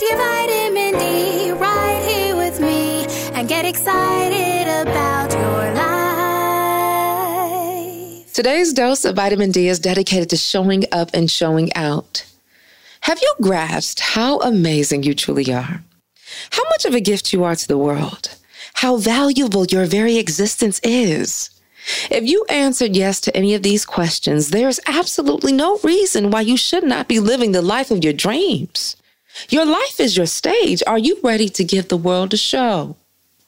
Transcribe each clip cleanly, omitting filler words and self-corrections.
Get your vitamin D right here with me and get excited about your life. Today's dose of vitamin D is dedicated to showing up and showing out. Have you grasped how amazing you truly are? How much of a gift you are to the world? How valuable your very existence is? If you answered yes to any of these questions, there's absolutely no reason why you should not be living the life of your dreams. Your life is your stage. Are you ready to give the world a show?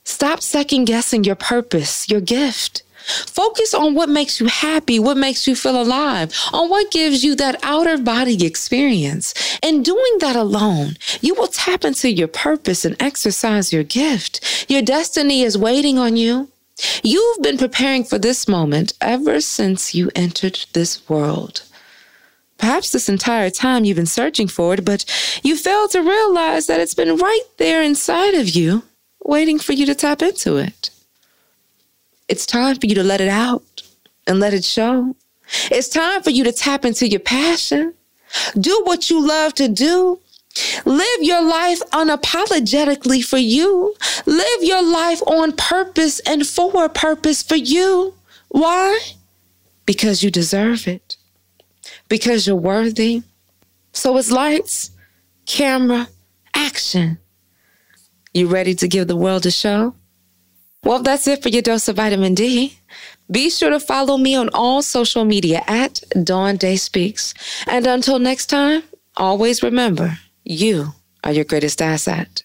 Stop second-guessing your purpose, your gift. Focus on what makes you happy, what makes you feel alive, on what gives you that outer body experience. And doing that alone, you will tap into your purpose and exercise your gift. Your destiny is waiting on you. You've been preparing for this moment ever since you entered this world. Perhaps this entire time you've been searching for it, but you failed to realize that it's been right there inside of you, waiting for you to tap into it. It's time for you to let it out and let it show. It's time for you to tap into your passion. Do what you love to do. Live your life unapologetically for you. Live your life on purpose and for a purpose for you. Why? Because you deserve it. Because you're worthy. So it's lights, camera, action. You ready to give the world a show? Well, that's it for your dose of vitamin D. Be sure to follow me on all social media at Dawn Day Speaks. And until next time, always remember, you are your greatest asset.